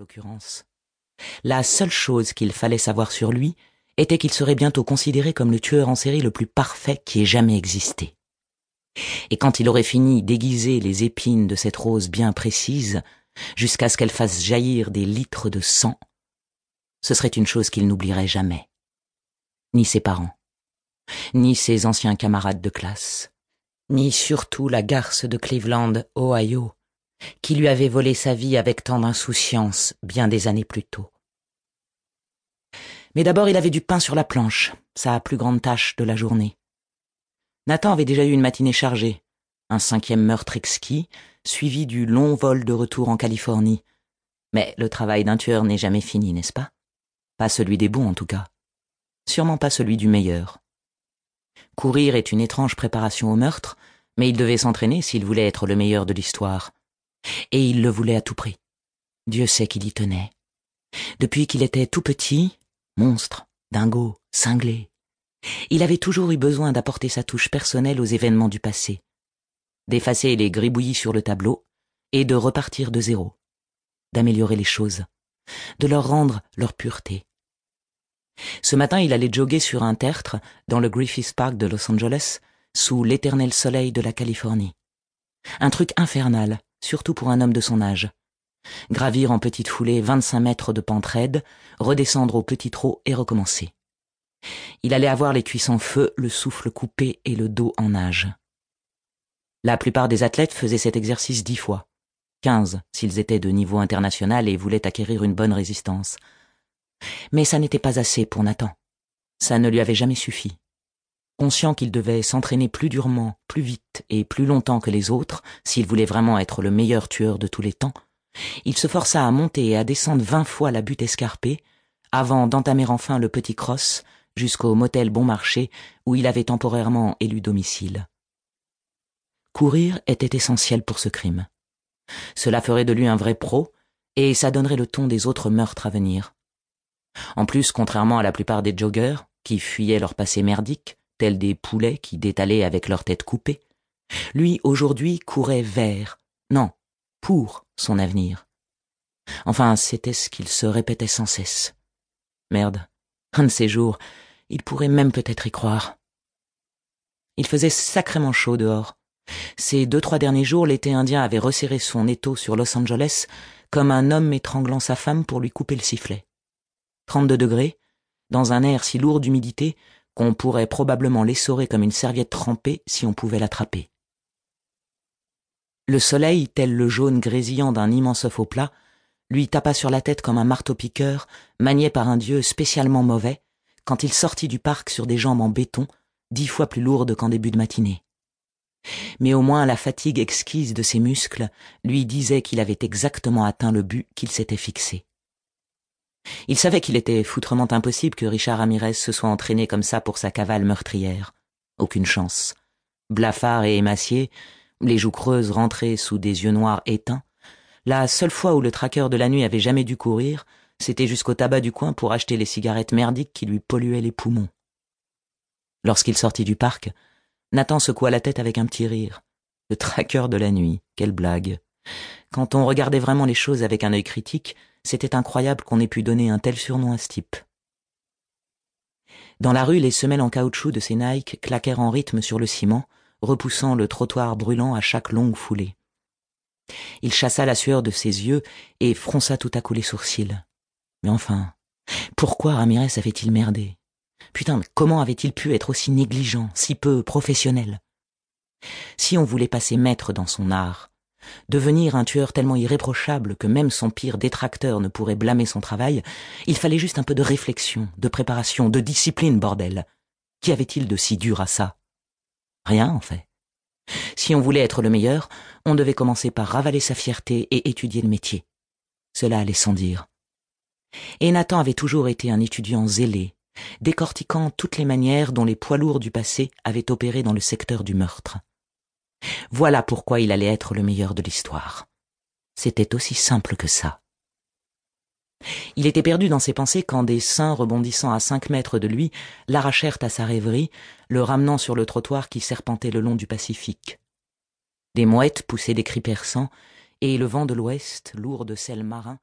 l'occurrence. La seule chose qu'il fallait savoir sur lui était qu'il serait bientôt considéré comme le tueur en série le plus parfait qui ait jamais existé. Et quand il aurait fini d'aiguiser les épines de cette rose bien précise, jusqu'à ce qu'elle fasse jaillir des litres de sang, ce serait une chose qu'il n'oublierait jamais. Ni ses parents, ni ses anciens camarades de classe, ni surtout la garce de Cleveland, Ohio, qui lui avait volé sa vie avec tant d'insouciance bien des années plus tôt. Mais d'abord, il avait du pain sur la planche, sa plus grande tâche de la journée. Nathan avait déjà eu une matinée chargée, un 5e meurtre exquis, suivi du long vol de retour en Californie. Mais le travail d'un tueur n'est jamais fini, n'est-ce pas? Pas celui des bons, en tout cas. Sûrement pas celui du meilleur. Courir est une étrange préparation au meurtre, mais il devait s'entraîner s'il voulait être le meilleur de l'histoire. Et il le voulait à tout prix. Dieu sait qu'il y tenait. Depuis qu'il était tout petit, monstre, dingo, cinglé, il avait toujours eu besoin d'apporter sa touche personnelle aux événements du passé, d'effacer les gribouillis sur le tableau et de repartir de zéro, d'améliorer les choses, de leur rendre leur pureté. Ce matin, il allait jogger sur un tertre dans le Griffith Park de Los Angeles, sous l'éternel soleil de la Californie. Un truc infernal, surtout pour un homme de son âge. Gravir en petite foulée 25 mètres de pente raide, redescendre au petit trot et recommencer. Il allait avoir les cuisses en feu, le souffle coupé et le dos en nage. La plupart des athlètes faisaient cet exercice 10 fois, 15 s'ils étaient de niveau international et voulaient acquérir une bonne résistance. Mais ça n'était pas assez pour Nathan. Ça ne lui avait jamais suffi. Conscient qu'il devait s'entraîner plus durement, plus vite et plus longtemps que les autres, s'il voulait vraiment être le meilleur tueur de tous les temps, il se força à monter et à descendre 20 fois la butte escarpée, avant d'entamer enfin le petit cross jusqu'au motel Bon Marché où il avait temporairement élu domicile. Courir était essentiel pour ce crime. Cela ferait de lui un vrai pro et ça donnerait le ton des autres meurtres à venir. En plus, contrairement à la plupart des joggeurs qui fuyaient leur passé merdique, tels des poulets qui détalaient avec leur tête coupée, lui aujourd'hui courait pour son avenir. Enfin, c'était ce qu'il se répétait sans cesse. Merde, un de ces jours, il pourrait même peut-être y croire. Il faisait sacrément chaud dehors. Ces 2-3 derniers jours, l'été indien avait resserré son étau sur Los Angeles comme un homme étranglant sa femme pour lui couper le sifflet. 32 degrés, dans un air si lourd d'humidité qu'on pourrait probablement l'essorer comme une serviette trempée si on pouvait l'attraper. Le soleil, tel le jaune grésillant d'un immense faux plat, lui tapa sur la tête comme un marteau-piqueur manié par un dieu spécialement mauvais quand il sortit du parc sur des jambes en béton, 10 fois plus lourdes qu'en début de matinée. Mais au moins la fatigue exquise de ses muscles lui disait qu'il avait exactement atteint le but qu'il s'était fixé. Il savait qu'il était foutrement impossible que Richard Ramirez se soit entraîné comme ça pour sa cavale meurtrière. Aucune chance. Blafard et émacié, les joues creuses rentrées sous des yeux noirs éteints, la seule fois où le traqueur de la nuit avait jamais dû courir, c'était jusqu'au tabac du coin pour acheter les cigarettes merdiques qui lui polluaient les poumons. Lorsqu'il sortit du parc, Nathan secoua la tête avec un petit rire. Le traqueur de la nuit, quelle blague. Quand on regardait vraiment les choses avec un œil critique, c'était incroyable qu'on ait pu donner un tel surnom à ce type. Dans la rue, les semelles en caoutchouc de ses Nike claquèrent en rythme sur le ciment, repoussant le trottoir brûlant à chaque longue foulée. Il chassa la sueur de ses yeux et fronça tout à coup les sourcils. Mais enfin, pourquoi Ramirez avait-il merdé? Putain, mais comment avait-il pu être aussi négligent, si peu professionnel? Si on voulait passer maître dans son art, devenir un tueur tellement irréprochable que même son pire détracteur ne pourrait blâmer son travail, il fallait juste un peu de réflexion, de préparation, de discipline, bordel. Qu'y avait-il de si dur à ça? Rien, en fait. Si on voulait être le meilleur, on devait commencer par ravaler sa fierté et étudier le métier. Cela allait sans dire. Et Nathan avait toujours été un étudiant zélé, décortiquant toutes les manières dont les poids lourds du passé avaient opéré dans le secteur du meurtre. Voilà pourquoi il allait être le meilleur de l'histoire. C'était aussi simple que ça. Il était perdu dans ses pensées quand des seins rebondissant à 5 mètres de lui l'arrachèrent à sa rêverie, le ramenant sur le trottoir qui serpentait le long du Pacifique. Des mouettes poussaient des cris perçants, et le vent de l'ouest, lourd de sel marin,